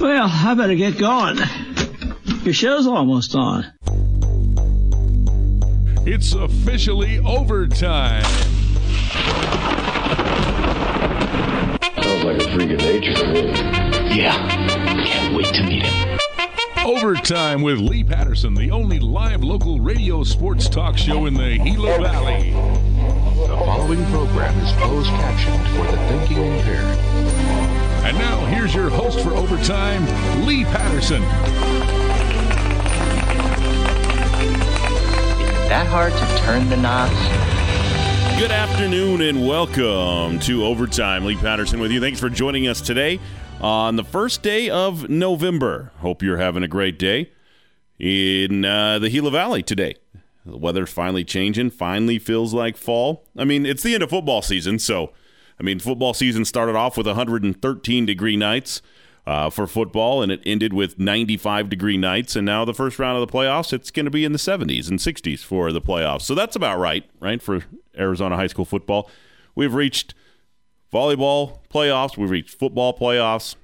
Well, I better get going. Your show's almost on. It's officially overtime. Sounds like a freak of nature to me. Yeah, can't wait to meet him. Overtime with Lee Patterson, the only live local radio sports talk show in the Gila Valley. The following program is closed captioned for the thinking impaired. And now, here's your host for Overtime, Lee Patterson. That hard to turn the knobs? Good afternoon and welcome to Overtime. Lee Patterson with you. Thanks for joining us today on the first day of November. Hope you're having a great day in the Gila Valley today. The weather's finally changing. Finally feels like fall. I mean, it's the end of football season, so I mean, football season started off with 113-degree nights for football, and it ended with 95-degree nights, and now the first round of the playoffs, it's going to be in the 70s and 60s for the playoffs. So that's about right, for Arizona high school football. We've reached volleyball playoffs. We've reached football playoffs.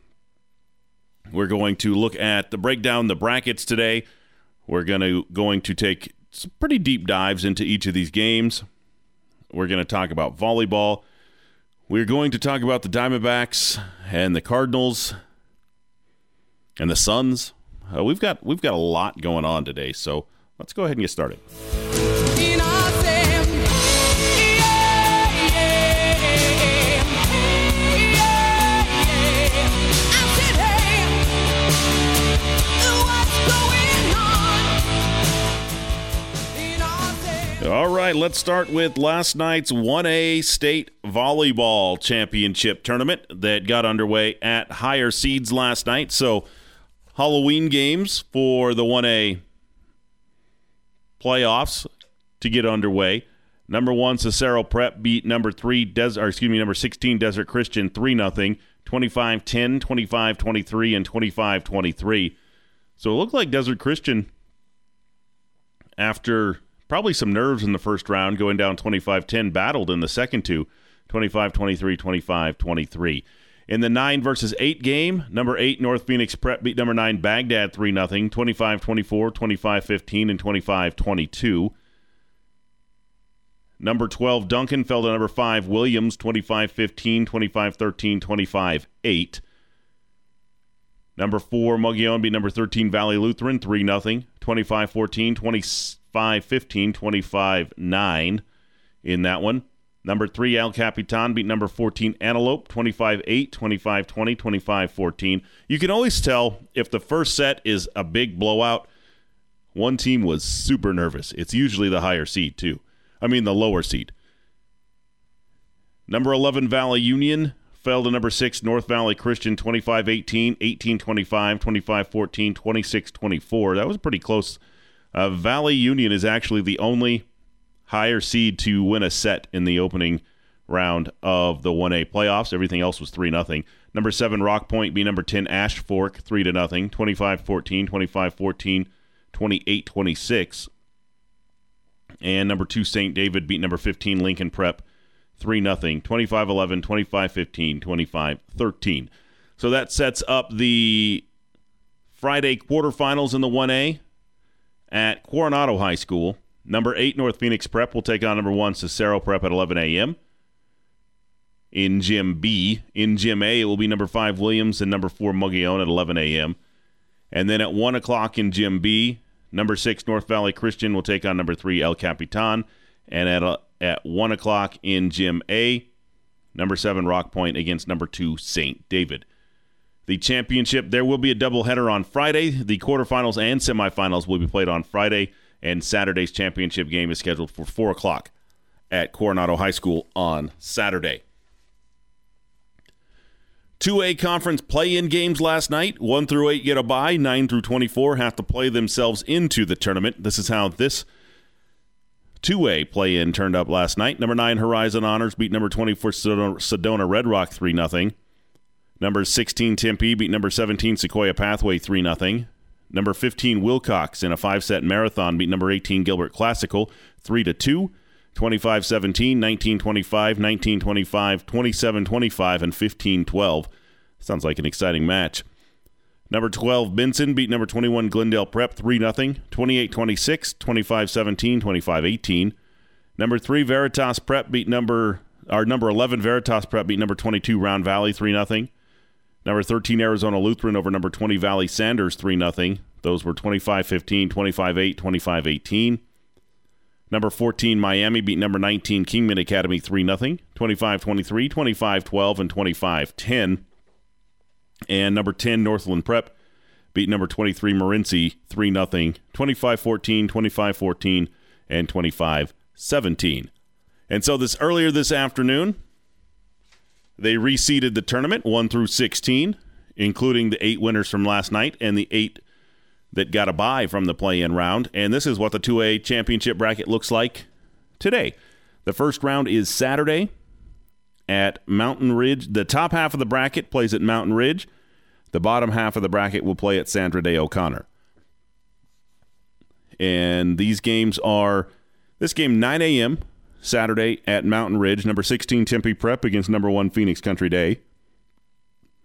We're going to look at the breakdown, the brackets today. We're going to take some pretty deep dives into each of these games. We're going to talk about volleyball. We're going to talk about the Diamondbacks and the Cardinals and the Suns. We've got a lot going on today, so let's go ahead and get started. All right, let's start with last night's 1A State Volleyball Championship Tournament that got underway at Higher Seeds last night. So Halloween games for the 1A playoffs to get underway. Number 1, Cicero Prep beat number 16 Desert Christian 3-0, 25-10, 25-23, and 25-23. So it looked like Desert Christian, after probably some nerves in the first round, going down 25-10, battled in the second two, 25-23, 25-23. In the 9 versus 8 game, number 8 North Phoenix Prep beat number 9 Baghdad 3-0, 25-24, 25-15, and 25-22. Number 12 Duncan fell to number 5 Williams 25-15, 25-13, 25-8. Number 4 Mogollon beat number 13 Valley Lutheran 3-0, 25-14, 25-15, 25-9 in that one. Number 3, El Capitan beat number 14, Antelope, 25-8, 25-20, 25-14. You can always tell if the first set is a big blowout, one team was super nervous. It's usually the higher seed, too. I mean, the lower seed. Number 11, Valley Union, fell to number 6, North Valley Christian, 25-18, 18-25, 25-14, 26-24. That was pretty close. Valley Union is actually the only higher seed to win a set in the opening round of the 1A playoffs. Everything else was 3-0. Number 7, Rock Point beat number 10, Ash Fork, 3-0, 25-14, 25-14, 28-26. And number 2, St. David beat number 15, Lincoln Prep, 3-0, 25-11, 25-15, 25-13. So that sets up the Friday quarterfinals in the 1A at Coronado High School. Number 8, North Phoenix Prep will take on number 1, Cicero Prep at 11 a.m. in Gym B. In Gym A, it will be number 5, Williams, and number 4, Mogollon at 11 a.m. And then at 1 o'clock in Gym B, number 6, North Valley Christian will take on number 3, El Capitan. And at 1 o'clock in Gym A, number 7, Rock Point against number 2, St. David. The championship, there will be a doubleheader on Friday. The quarterfinals and semifinals will be played on Friday. And Saturday's championship game is scheduled for 4 o'clock at Coronado High School on Saturday. 2A conference play-in games last night. 1 through 8 get a bye. 9 through 24 have to play themselves into the tournament. This is how this 2A play-in turned up last night. Number 9 Horizon Honors beat number 24 Sedona Red Rock 3-0. Number 16 Tempe beat number 17 Sequoia Pathway 3-0. Number 15, Wilcox, in a 5-set marathon, beat number 18, Gilbert Classical, 3-2, 25-17, 19-25, 19-25, 27-25, and 15-12. Sounds like an exciting match. Number 12, Benson beat number 21, Glendale Prep, 3-0, 28-26, 25-17, 25-18. Number 3, Veritas Prep beat number 11, Veritas Prep beat number 22, Round Valley, 3-0. Number 13, Arizona Lutheran over number 20, Valley Sanders, 3-0. Those were 25-15, 25-8, 25-18. Number 14, Miami beat number 19, Kingman Academy, 3-0, 25-23, 25-12, and 25-10. And number 10, Northland Prep beat number 23, Morenci, 3-0, 25-14, 25-14, and 25-17. And so earlier this afternoon, they reseeded the tournament 1 through 16, including the 8 winners from last night and the 8 that got a bye from the play-in round. And this is what the 2A championship bracket looks like today. The first round is Saturday at Mountain Ridge. The top half of the bracket plays at Mountain Ridge. The bottom half of the bracket will play at Sandra Day O'Connor. And these games are, this game 9 a.m. Saturday at Mountain Ridge, number 16 Tempe Prep against number 1 Phoenix Country Day.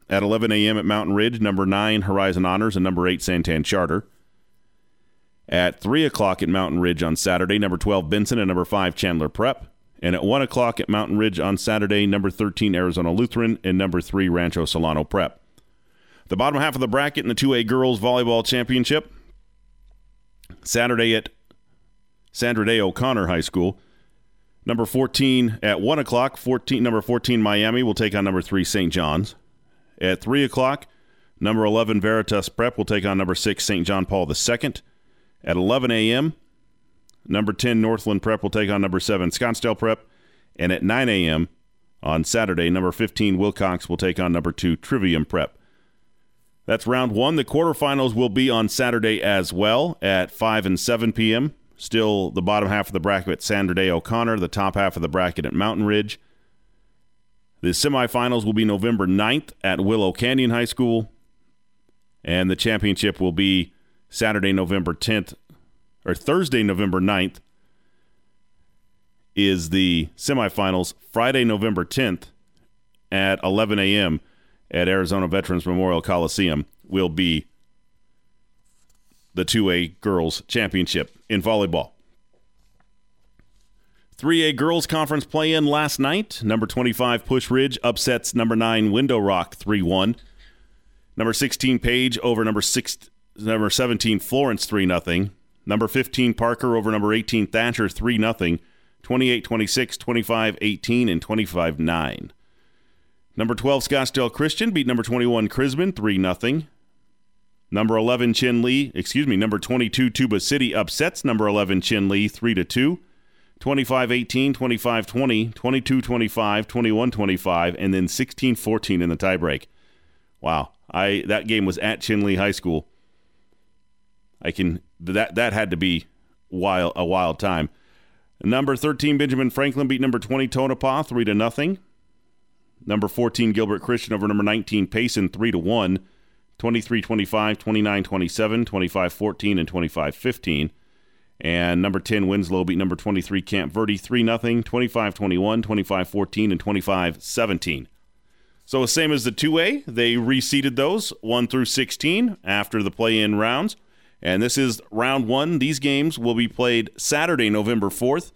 At 11 a.m. at Mountain Ridge, number 9 Horizon Honors and number 8 Santan Charter. At 3 o'clock at Mountain Ridge on Saturday, number 12 Benson and number 5 Chandler Prep. And at 1 o'clock at Mountain Ridge on Saturday, number 13 Arizona Lutheran and number 3 Rancho Solano Prep. The bottom half of the bracket in the 2A Girls Volleyball Championship, Saturday at Sandra Day O'Connor High School. Number 14 at 1 o'clock, number 14 Miami will take on number 3 St. John's. At 3 o'clock, number 11 Veritas Prep will take on number 6 St. John Paul II. At 11 a.m., number 10 Northland Prep will take on number 7 Scottsdale Prep. And at 9 a.m. on Saturday, number 15 Wilcox will take on number 2 Trivium Prep. That's round 1. The quarterfinals will be on Saturday as well at 5 and 7 p.m., still the bottom half of the bracket at Sandra Day O'Connor, the top half of the bracket at Mountain Ridge. The semifinals will be November 9th at Willow Canyon High School. And the championship will be Thursday, November 9th is the semifinals. Friday, November 10th at 11 a.m. at Arizona Veterans Memorial Coliseum will be the 2A Girls Championship in volleyball. 3A Girls Conference play-in last night. Number 25, Pusch Ridge, upsets number 9, Window Rock, 3-1. Number 16, Page, over number 17, Florence, 3-0. Number 15, Parker, over number 18, Thatcher, 3-0. 28-26, 25-18, and 25-9. Number 12, Scottsdale Christian, beat number 21, Crisman, 3-0. Number 11, number 22, Tuba City, upsets number 11, Chinle, 3-2, 25-18, 25-20, 22-25, 21-25, and then 16-14 in the tiebreak. Wow, that game was at Chinle High School. That had to be a wild time. Number 13, Benjamin Franklin beat number 20, Tonopah, 3-0. Number 14, Gilbert Christian over number 19, Payson, 3-1. 23-25, 29-27, 25-14, and 25-15. And number 10, Winslow beat number 23, Camp Verde, 3-0, 25-21, 25-14, and 25-17. So the same as the 2A, they reseeded those 1 through 16 after the play-in rounds. And this is round 1. These games will be played Saturday, November 4th.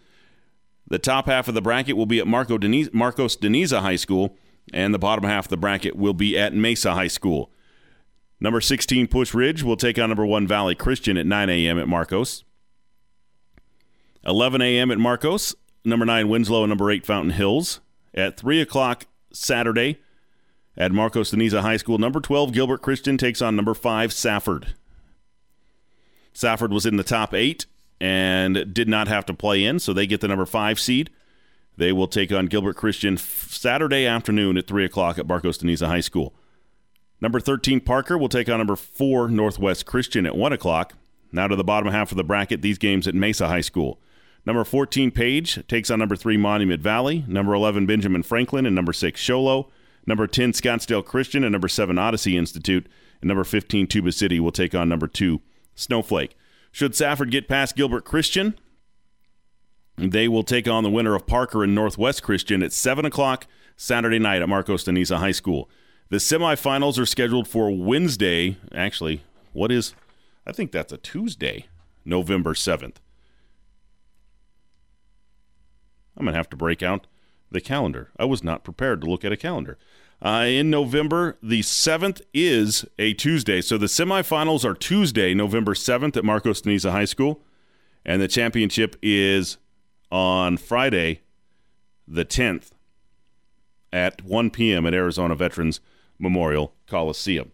The top half of the bracket will be at Marcos Deniza High School, and the bottom half of the bracket will be at Mesa High School. Number 16, Pusch Ridge, will take on number 1 Valley Christian at 9 a.m. at Marcos. 11 a.m. at Marcos, number 9 Winslow and number 8 Fountain Hills. At 3 o'clock Saturday at Marcos Deniza High School, number 12 Gilbert Christian takes on number 5 Safford. Safford was in the top 8 and did not have to play in, so they get the number 5 seed. They will take on Gilbert Christian Saturday afternoon at 3 o'clock at Marcos Deniza High School. Number 13, Parker, will take on number 4, Northwest Christian at 1 o'clock. Now to the bottom half of the bracket, these games at Mesa High School. Number 14, Page, takes on number 3, Monument Valley. Number 11, Benjamin Franklin, and number 6, Sholo. Number 10, Scottsdale Christian, and number 7, Odyssey Institute. And number 15, Tuba City, will take on number 2, Snowflake. Should Safford get past Gilbert Christian, they will take on the winner of Parker and Northwest Christian at 7 o'clock Saturday night at Marcos Deniza High School. The semifinals are scheduled for Wednesday. Actually, what is? I think that's a Tuesday, November 7th. I'm going to have to break out the calendar. I was not prepared to look at a calendar. In November, the 7th is a Tuesday. So the semifinals are Tuesday, November 7th at Marcos Deniza High School. And the championship is on Friday, the 10th at 1 p.m. at Arizona Veterans Memorial Coliseum.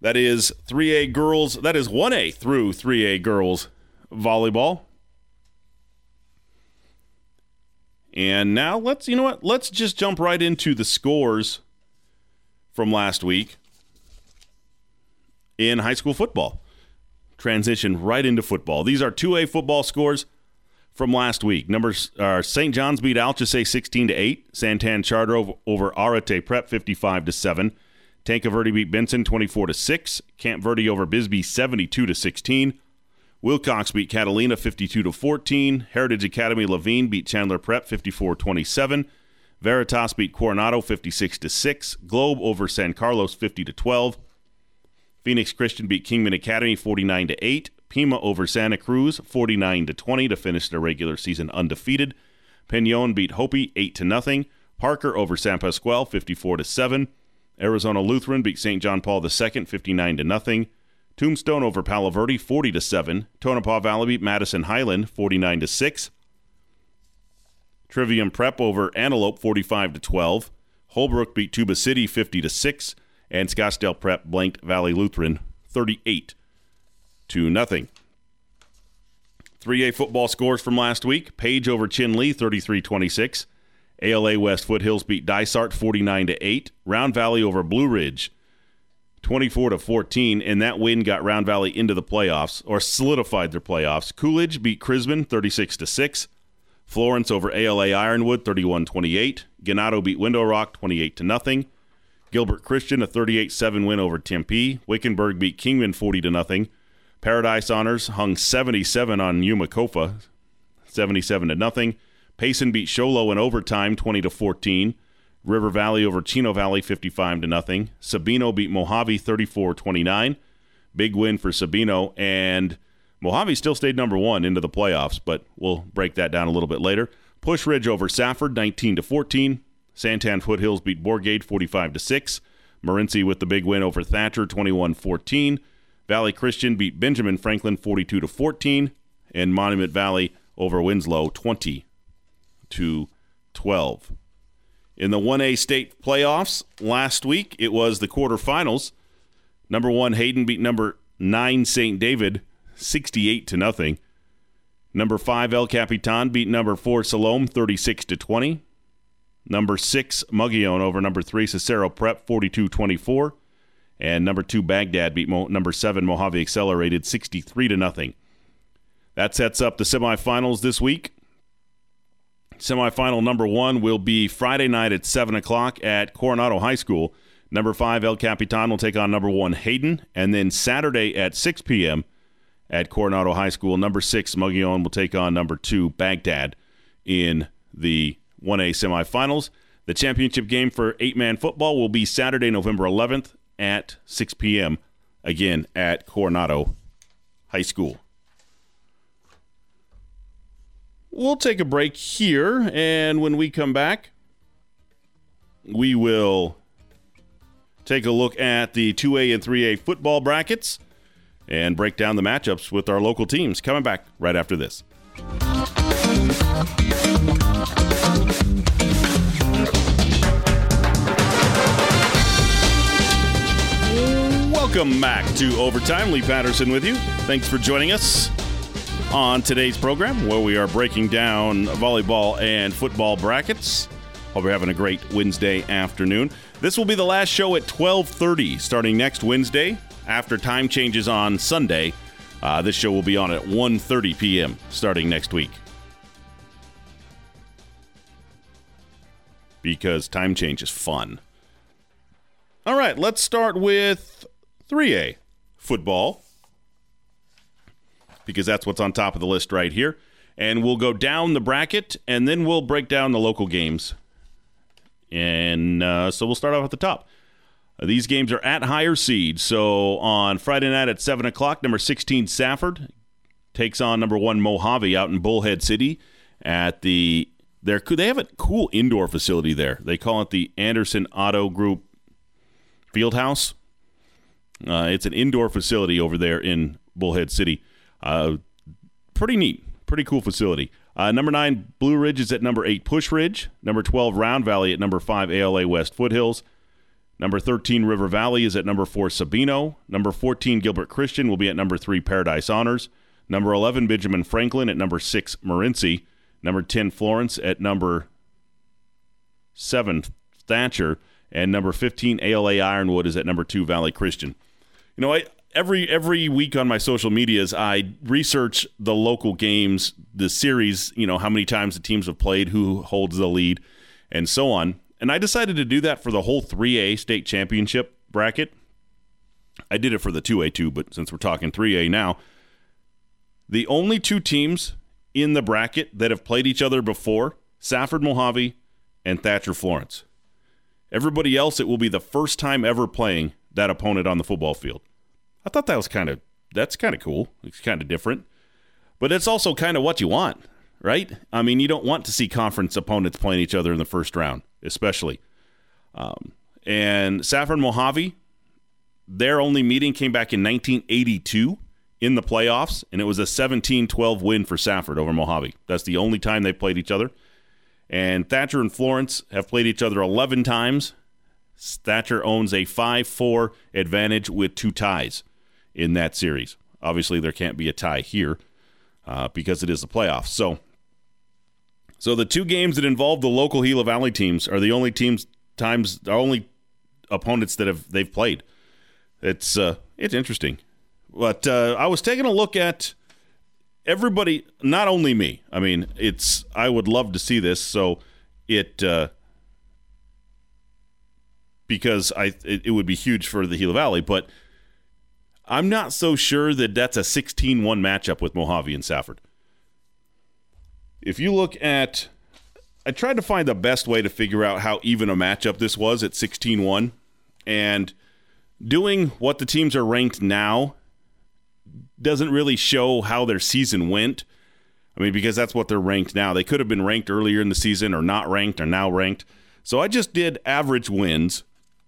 That is 3A girls. That is 1A through 3A girls volleyball. And now let's, you know what? Let's just jump right into the scores from last week in high school football. Transition right into football. These are 2A football scores from last week. Numbers are St. John's beat Alchese 16-8. Santan Charter over Arate Prep 55-7. Tanca Verde beat Benson 24-6. Camp Verde over Bisbee 72-16. Wilcox beat Catalina 52-14. Heritage Academy Levine beat Chandler Prep 54-27. Veritas beat Coronado 56-6. Globe over San Carlos 50-12. Phoenix Christian beat Kingman Academy 49-8. Pima over Santa Cruz 49-20 to finish their regular season undefeated. Peñon beat Hopi 8-0. Parker over San Pasqual 54-7. Arizona Lutheran beat St. John Paul II 59-0. Tombstone over Palo Verde 40-7. Tonopah Valley beat Madison Highland 49-6. Trivium Prep over Antelope 45-12. Holbrook beat Tuba City 50-6, and Scottsdale Prep blanked Valley Lutheran 38-0. 3A football scores from last week: Page over Chinle 33-26. ALA West Foothills beat Dysart 49-8. Round Valley over Blue Ridge 24-14, and that win got Round Valley into the playoffs, or solidified their playoffs. Coolidge beat Crisman 36-6. Florence over ALA Ironwood 31-28. Ganado beat Window Rock 28-0. Gilbert Christian a 38-7 win over Tempe. Wickenburg beat Kingman 40-0. Paradise Honors hung 77 on Umacopa 77-0. Payson beat Sholo in overtime 20-14. River Valley over Chino Valley 55-0. Sabino beat Mojave 34-29. Big win for Sabino, and Mojave still stayed number one into the playoffs, but we'll break that down a little bit later. Pusch Ridge over Safford 19-14. Santan Foothills beat Borgade 45-6. Morenci with the big win over Thatcher 21-14. Valley Christian beat Benjamin Franklin 42-14, and Monument Valley over Winslow 20-12. In the 1A state playoffs last week, it was the quarterfinals. Number 1 Hayden beat number 9 St. David 68-0. Number 5 El Capitan beat number 4 Salome 36-20. Number 6 Mogollon over number 3 Cicero Prep 42-24. And number 2 Baghdad beat number 7 Mojave Accelerated 63-0. That sets up the semifinals this week. Semifinal number 1 will be Friday night at 7 o'clock at Coronado High School. Number 5 El Capitan will take on number 1 Hayden. And then Saturday at 6 p.m. at Coronado High School, number 6 Mogollon will take on number 2 Baghdad in the 1A semifinals. The championship game for 8-man football will be Saturday, November 11th at 6 p.m. again at Coronado High School. We'll take a break here, and when we come back, we will take a look at the 2A and 3A football brackets and break down the matchups with our local teams. Coming back right after this. Welcome back to Overtime. Lee Patterson with you. Thanks for joining us on today's program, where we are breaking down volleyball and football brackets. Hope you're having a great Wednesday afternoon. This will be the last show at 12:30 starting next Wednesday. After time changes on Sunday, this show will be on at 1:30 p.m. starting next week. Because time change is fun. All right, let's start with 3A football, because that's what's on top of the list right here. And we'll go down the bracket, and then we'll break down the local games And so we'll start off at the top. These games are at higher seeds. So on Friday night at 7 o'clock, number 16 Safford takes on number 1 Mojave out in Bullhead City at the... They have a cool indoor facility there. They call it the Anderson Auto Group Fieldhouse. It's an indoor facility over there in Bullhead City. Pretty neat. Pretty cool facility. Number 9, Blue Ridge is at number 8, Pusch Ridge. Number 12, Round Valley at number 5, ALA West Foothills. Number 13, River Valley is at number 4, Sabino. Number 14, Gilbert Christian will be at number 3, Paradise Honors. Number 11, Benjamin Franklin at number 6, Morenci. Number 10, Florence at number 7, Thatcher. And number 15, ALA Ironwood is at number 2, Valley Christian. You know, every week on my social medias, I research the local games, the series, you know, how many times the teams have played, who holds the lead, and so on. And I decided to do that for the whole 3A state championship bracket. I did it for the 2A too, but since we're talking 3A now, the only two teams in the bracket that have played each other before, Safford Mojave and Thatcher Florence. Everybody else, it will be the first time ever playing that opponent on the football field. I thought that was kind of cool. It's kind of different. But it's also kind of what you want, right? I mean, you don't want to see conference opponents playing each other in the first round, especially. And Safford Mojave, their only meeting came back in 1982 in the playoffs, and it was a 17-12 win for Safford over Mojave. That's the only time they played each other. And Thatcher and Florence have played each other 11 times. Thatcher owns a 5-4 advantage with 2 ties in that series. Obviously, there can't be a tie here because it is the playoffs. So the two games that involve the local Gila Valley teams are the only only opponents that they've played. It's interesting, but I was taking a look at everybody, not only me. I mean, I would love to see this. So because it would be huge for the Gila Valley, but I'm not so sure that that's a 16-1 matchup with Mojave and Safford. If you look at, I tried to find the best way to figure out how even a matchup this was at 16-1, and doing what the teams are ranked now doesn't really show how their season went. I mean, because that's what they're ranked now. They could have been ranked earlier in the season or not ranked or now ranked. So I just did average wins,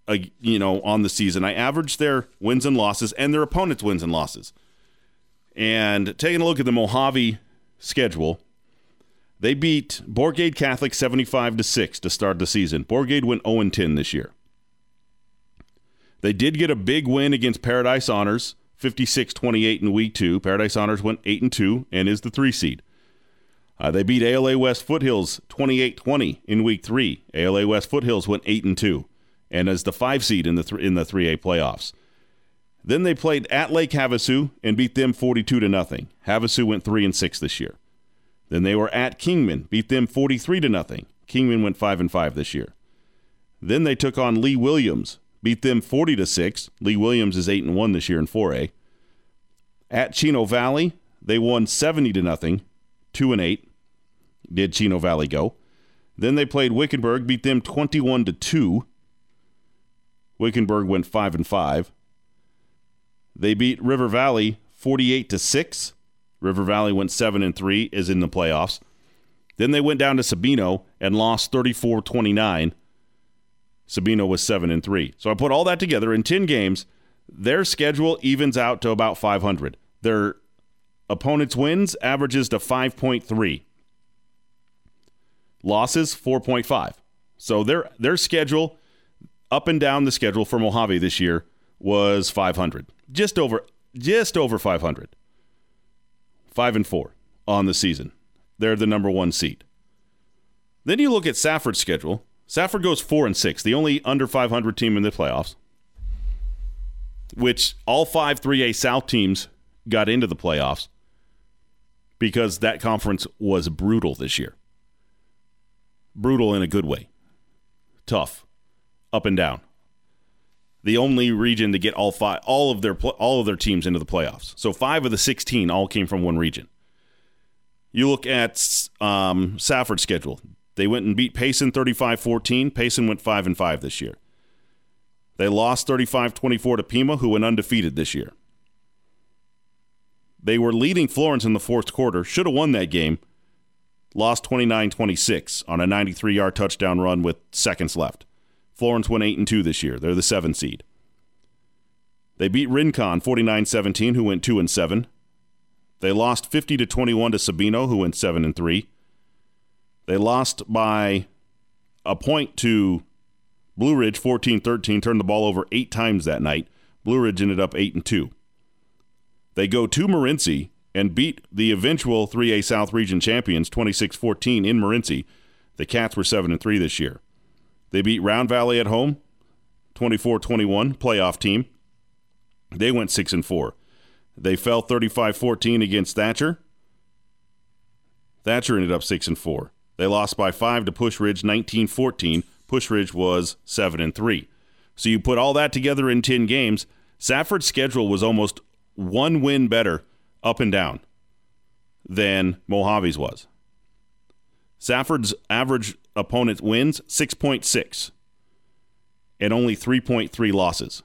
on the season. I averaged their wins and losses and their opponents' wins and losses. And taking a look at the Mojave schedule, they beat Borgade Catholic 75-6 to start the season. Borgade went 0-10 this year. They did get a big win against Paradise Honors, 56-28 in Week 2. Paradise Honors went 8-2 and is the 3 seed. They beat ALA West Foothills 28-20 in Week 3. ALA West Foothills went 8-2 and is the 5 seed in the 3A playoffs. Then they played at Lake Havasu and beat them 42-0. Havasu went 3-6 this year. Then they were at Kingman, beat them 43-0. Kingman went 5-5 this year. Then they took on Lee Williams, beat them 40-6. Lee Williams is 8-1 this year in 4A. At Chino Valley, they won 70-0. 2-8 did Chino Valley go. Then they played Wickenburg, beat them 21-2. Wickenburg went 5-5. They beat River Valley 48-6. River Valley went 7-3, is in the playoffs. Then they went down to Sabino and lost 34-29. Sabino was 7-3. So I put all that together in 10 games. Their schedule evens out to about 500. Their opponents' wins averages to 5.3. Losses, 4.5. So their schedule, up and down the schedule for Mojave this year, was 500. Just over 500. 5-4 on the season. They're the number 1 seed. Then you look at Safford's schedule. Safford goes 4-6, the only under 500 team in the playoffs, which all 5 3A South teams got into the playoffs because that conference was brutal this year. Brutal in a good way. Tough. Up and down. The only region to get all of their teams into the playoffs. So 5 of the 16 all came from one region. You look at Safford's schedule. They went and beat Payson 35-14. Payson went 5-5 this year. They lost 35-24 to Pima, who went undefeated this year. They were leading Florence in the fourth quarter. Should have won that game. Lost 29-26 on a 93-yard touchdown run with seconds left. Florence went 8-2 this year. They're the 7th seed. They beat Rincon 49-17, who went 2-7. They lost 50-21 to Sabino, who went 7-3. They lost by a point to Blue Ridge 14-13, turned the ball over 8 times that night. Blue Ridge ended up 8-2. They go to Morenci and beat the eventual 3A South Region champions 26-14 in Morenci. The Cats were 7-3 this year. They beat Round Valley at home, 24-21, playoff team. They went 6-4. They fell 35-14 against Thatcher. Thatcher ended up 6-4. They lost by 5 to Pusch Ridge, 19-14. Pusch Ridge was 7-3. So you put all that together in 10 games. Safford's schedule was almost one win better up and down than Mojave's was. Safford's average opponent wins 6.6 and only 3.3 losses.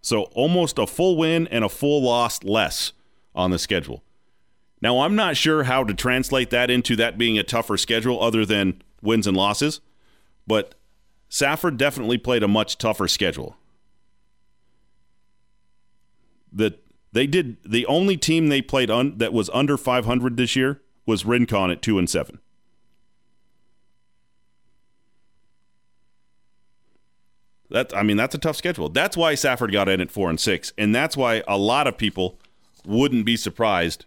So almost a full win and a full loss less on the schedule. Now, I'm not sure how to translate that into that being a tougher schedule other than wins and losses, but Safford definitely played a much tougher schedule. The only team they played that was under 500 this year was Rincon at 2-7. That's a tough schedule. That's why Safford got in at 4-6, and that's why a lot of people wouldn't be surprised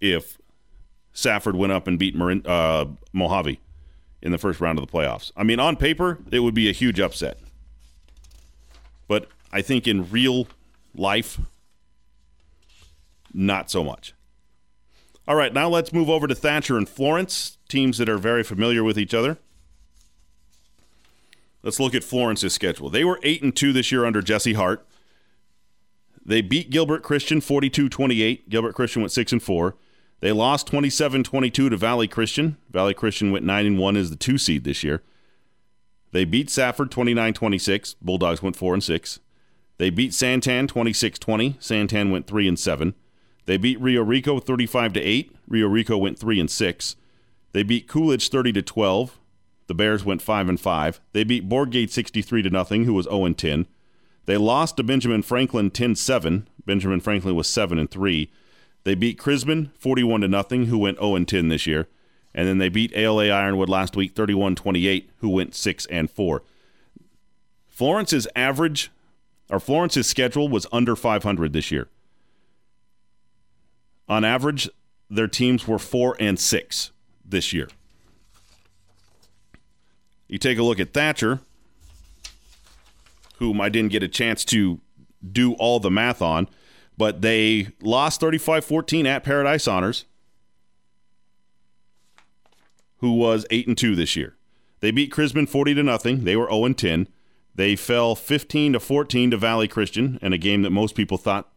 if Safford went up and beat Mojave in the first round of the playoffs. I mean, on paper, it would be a huge upset. But I think in real life, not so much. All right, now let's move over to Thatcher and Florence, teams that are very familiar with each other. Let's look at Florence's schedule. They were 8-2 this year under Jesse Hart. They beat Gilbert Christian 42-28. Gilbert Christian went 6-4. They lost 27-22 to Valley Christian. Valley Christian went 9-1 as the 2 seed this year. They beat Safford 29-26. Bulldogs went 4-6. They beat Santan 26-20. Santan went 3-7. They beat Rio Rico 35-8. Rio Rico went 3-6. They beat Coolidge 30-12. The Bears went 5-5. They beat Borgate 63-0, who was 0-10. They lost to Benjamin Franklin 10-7. Benjamin Franklin was 7-3. They beat Crisman 41-0, who went 0-10 this year. And then they beat ALA Ironwood last week 31-28, who went 6-4. Florence's schedule was under 500 this year. On average, their teams were 4-6 this year. You take a look at Thatcher, whom I didn't get a chance to do all the math on, but they lost 35-14 at Paradise Honors, who was 8-2 this year. They beat Crisman 40-0. They were 0-10. They fell 15-14 to Valley Christian in a game that most people thought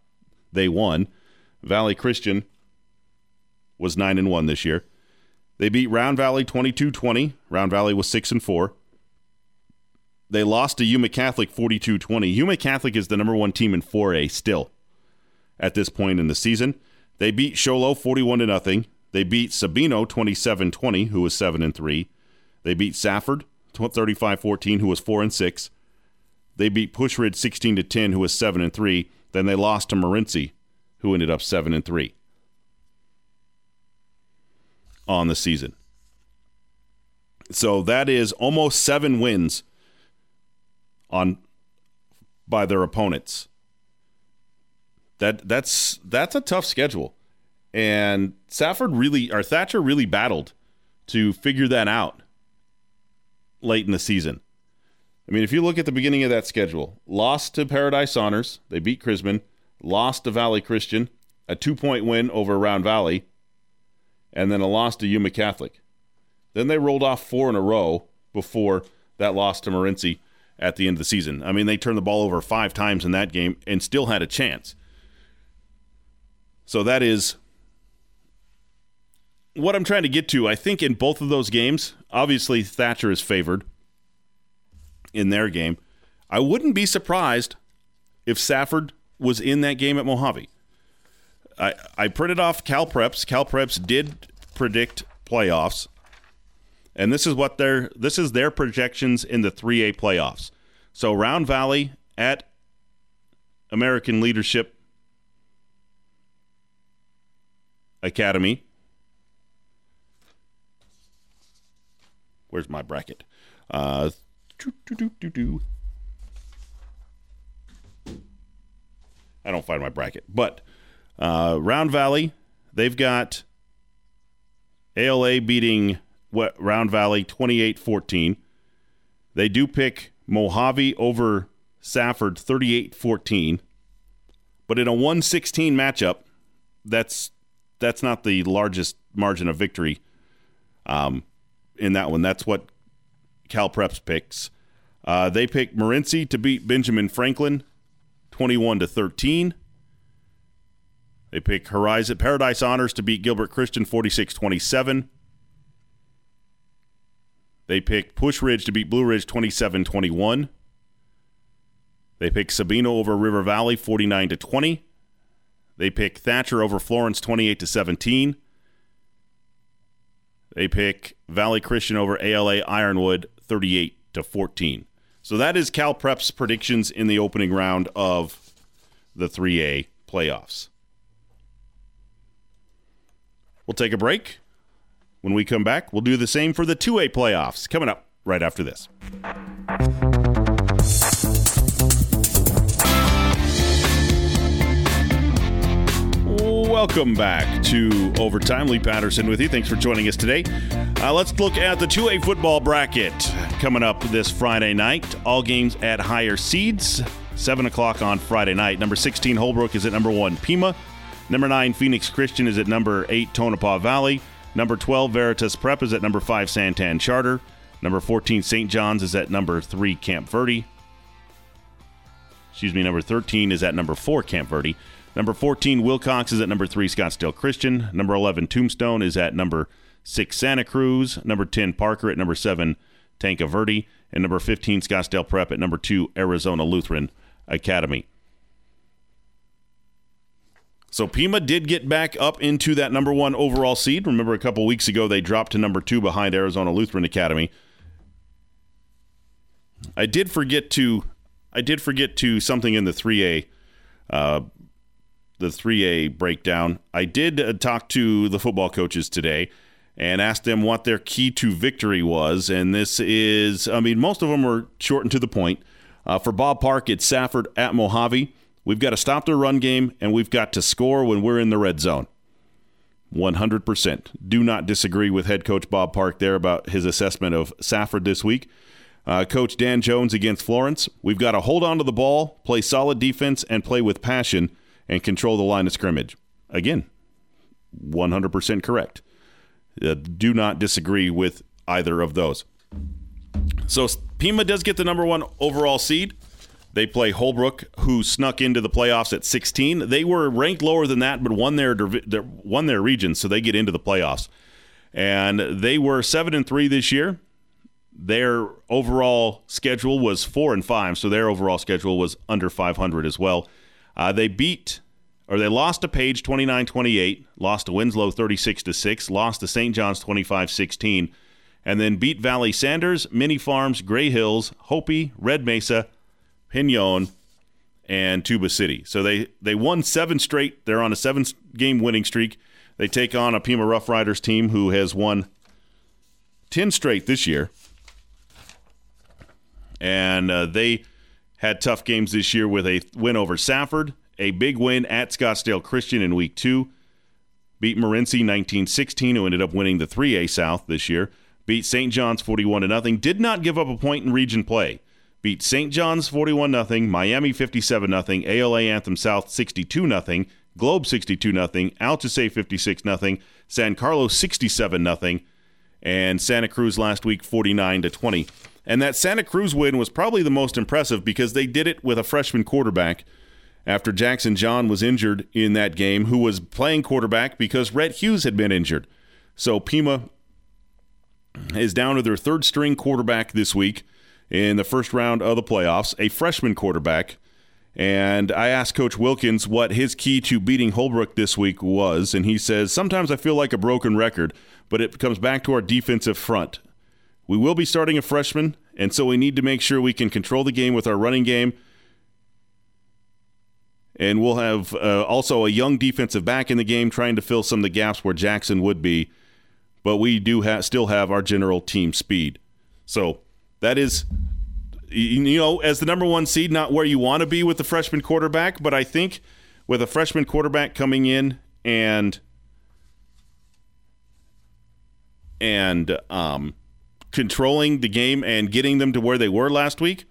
they won. Valley Christian was 9-1 this year. They beat Round Valley 22-20. Round Valley was 6-4. They lost to Yuma Catholic 42-20. Yuma Catholic is the number 1 team in 4A still at this point in the season. They beat Sholo 41-0. They beat Sabino 27-20, who was 7-3. They beat Safford 35-14, who was 4-6. They beat Pusch Ridge 16-10, who was 7-3. Then they lost to Morenci, who ended up 7-3. On the season. So that is almost 7 wins by their opponents. That's a tough schedule. And Thatcher really battled to figure that out late in the season. I mean, if you look at the beginning of that schedule, lost to Paradise Honors, they beat Crisman, lost to Valley Christian, a 2-point win over Round Valley, and then a loss to Yuma Catholic. Then they rolled off 4 in a row before that loss to Morenci at the end of the season. I mean, they turned the ball over 5 times in that game and still had a chance. So that is what I'm trying to get to, I think in both of those games, obviously Thatcher is favored in their game. I wouldn't be surprised if Safford was in that game at Mojave. I printed off CalPreps. CalPreps did predict playoffs, and this is what their projections in the 3A playoffs. So Round Valley at American Leadership Academy. Where's my bracket? I don't find my bracket, but Round Valley, they've got ALA beating Round Valley 28-14. They do pick Mojave over Safford 38-14. But in a 1-16 matchup, that's not the largest margin of victory in that one. That's what CalPreps picks. They pick Morenci to beat Benjamin Franklin 21-13. They pick Horizon Paradise Honors to beat Gilbert Christian 46-27. They pick Pusch Ridge to beat Blue Ridge 27-21. They pick Sabino over River Valley 49-20. They pick Thatcher over Florence 28-17. They pick Valley Christian over ALA Ironwood 38-14. So that is CalPrep's predictions in the opening round of the 3A playoffs. We'll take a break. When we come back, we'll do the same for the 2A playoffs, coming up right after this. Welcome back to Overtime. Lee Patterson with you. Thanks for joining us today. Let's look at the 2A football bracket coming up this Friday night. All games at higher seeds, 7 o'clock on Friday night. Number 16, Holbrook, is at number 1, Pima. Number 9, Phoenix Christian, is at number 8, Tonopah Valley. Number 12, Veritas Prep, is at number 5, Santan Charter. Number 14, St. John's, is at number 3, Camp Verde. Number 13 is at number 4, Camp Verde. Number 14, Wilcox, is at number 3, Scottsdale Christian. Number 11, Tombstone, is at number 6, Santa Cruz. Number 10, Parker, at number 7, Tanca Verde. And number 15, Scottsdale Prep, at number 2, Arizona Lutheran Academy. So Pima did get back up into that number 1 overall seed. Remember, a couple weeks ago, they dropped to number 2 behind Arizona Lutheran Academy. I did forget to something in the 3A, breakdown. I did talk to the football coaches today and asked them what their key to victory was. And this is, most of them were short and to the point. For Bob Park, it's Safford at Mojave. We've got to stop their run game, and we've got to score when we're in the red zone. 100%. Do not disagree with head coach Bob Park there about his assessment of Safford this week. Coach Dan Jones against Florence. We've got to hold on to the ball, play solid defense, and play with passion, and control the line of scrimmage. Again, 100% correct. Do not disagree with either of those. So Pima does get the number 1 overall seed. They play Holbrook, who snuck into the playoffs at 16. They were ranked lower than that, but won their region, so they get into the playoffs. And they were 7-3 this year. Their overall schedule was 4-5, so their overall schedule was under 500 as well. They lost to Page 29-28, lost to Winslow 36-6, lost to St. John's 25-16, and then beat Valley Sanders, Mini Farms, Gray Hills, Hopi, Red Mesa, Pinon, and Tuba City. So they won 7 straight. They're on a 7-game winning streak. They take on a Pima Rough Riders team who has won 10 straight this year. And they had tough games this year with a win over Safford, a big win at Scottsdale Christian in Week 2, beat Morenci 19-16, who ended up winning the 3A South this year, beat St. John's 41-0, did not give up a point in region play. Beat St. John's 41-0, Miami 57-0, ALA Anthem South 62-0, Globe 62-0, Altuve 56-0, San Carlos 67-0, and Santa Cruz last week 49-20. And that Santa Cruz win was probably the most impressive because they did it with a freshman quarterback after Jackson John was injured in that game, who was playing quarterback because Rhett Hughes had been injured. So Pima is down to their third string quarterback this week in the first round of the playoffs, a freshman quarterback. And I asked Coach Wilkins what his key to beating Holbrook this week was, and he says, sometimes I feel like a broken record, but it comes back to our defensive front. We will be starting a freshman, and so we need to make sure we can control the game with our running game. And we'll have also a young defensive back in the game trying to fill some of the gaps where Jackson would be. But we do still have our general team speed. So that is, you know, as the number one seed, not where you want to be with the freshman quarterback. But I think with a freshman quarterback coming in and controlling the game and getting them to where they were last week,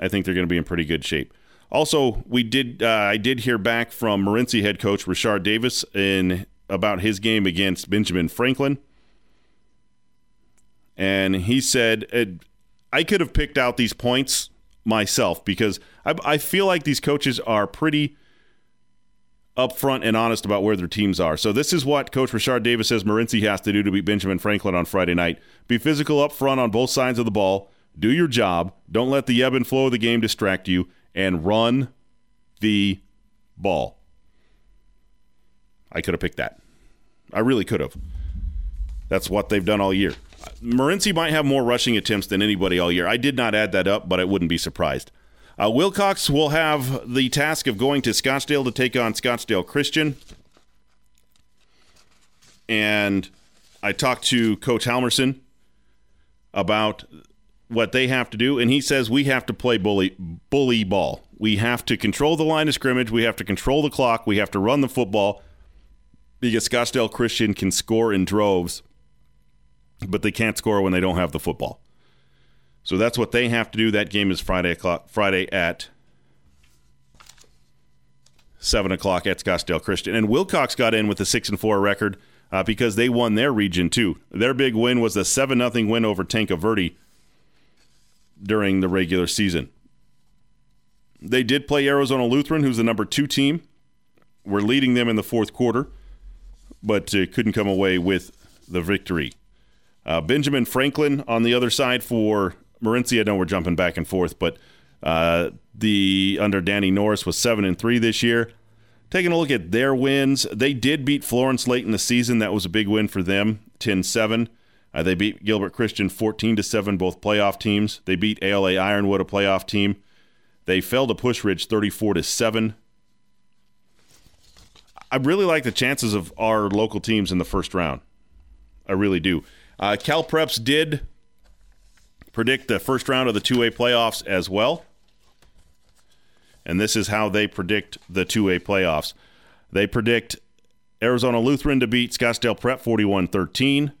I think they're going to be in pretty good shape. Also, I did hear back from Morenci head coach Rashard Davis about his game against Benjamin Franklin. And he said, I could have picked out these points myself because I feel like these coaches are pretty upfront and honest about where their teams are. So this is what Coach Rashard Davis says Morenci has to do to beat Benjamin Franklin on Friday night. Be physical up front on both sides of the ball. Do your job. Don't let the ebb and flow of the game distract you. And run the ball. I could have picked that. I really could have. That's what they've done all year. Morenci might have more rushing attempts than anybody all year. I did not add that up, but I wouldn't be surprised. Wilcox will have the task of going to Scottsdale to take on Scottsdale Christian. And I talked to Coach Halmerson about what they have to do, and he says we have to play bully ball. We have to control the line of scrimmage. We have to control the clock. We have to run the football because Scottsdale Christian can score in droves, but they can't score when they don't have the football. So that's what they have to do. That game is Friday at 7 o'clock at Scottsdale Christian. And Wilcox got in with a 6-4 record because they won their region too. Their big win was a 7-0 win over Tanca Verde during the regular season. They did play Arizona Lutheran, who's the number 2 team. We're leading them in the fourth quarter, but couldn't come away with the victory. Benjamin Franklin on the other side for Morenci. I know we're jumping back and forth, but the under Danny Norris was 7-3 this year. Taking a look at their wins, they did beat Florence late in the season. That was a big win for them, 10-7. They beat Gilbert Christian 14-7, both playoff teams. They beat ALA Ironwood, a playoff team. They fell to Pusch Ridge 34-7. I really like the chances of our local teams in the first round. I really do. Cal Preps did predict the first round of the 2A playoffs as well. And this is how they predict the 2A playoffs. They predict Arizona Lutheran to beat Scottsdale Prep 41-13.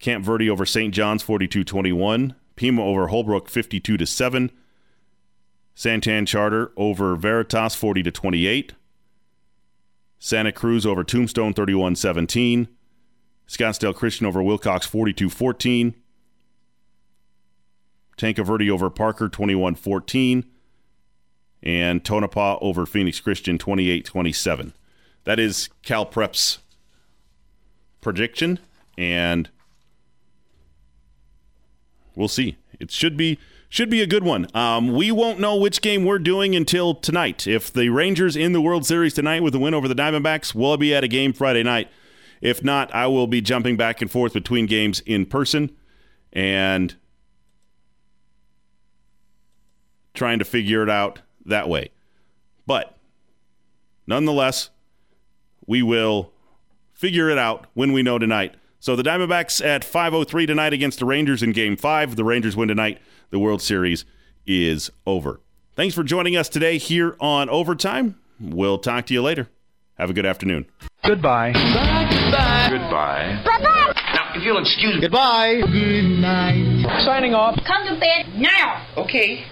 Camp Verde over St. John's, 42-21. Pima over Holbrook, 52-7. Santan Charter over Veritas, 40-28. Santa Cruz over Tombstone, 31-17. Scottsdale Christian over Wilcox, 42-14. Tanca Verde over Parker, 21-14. And Tonopah over Phoenix Christian, 28-27. That is Cal Prep's prediction, and we'll see. It should be a good one. We won't know which game we're doing until tonight. If the Rangers in the World Series tonight with a win over the Diamondbacks, we'll be at a game Friday night. If not, I will be jumping back and forth between games in person and trying to figure it out that way. But nonetheless, we will figure it out when we know tonight. So the Diamondbacks at 5:03 tonight against the Rangers in Game 5. The Rangers win tonight. The World Series is over. Thanks for joining us today here on Overtime. We'll talk to you later. Have a good afternoon. Goodbye. Bye. Goodbye. Bye. Bye. Now, if you'll excuse me. Goodbye. Good night. Signing off. Come to bed now. Okay.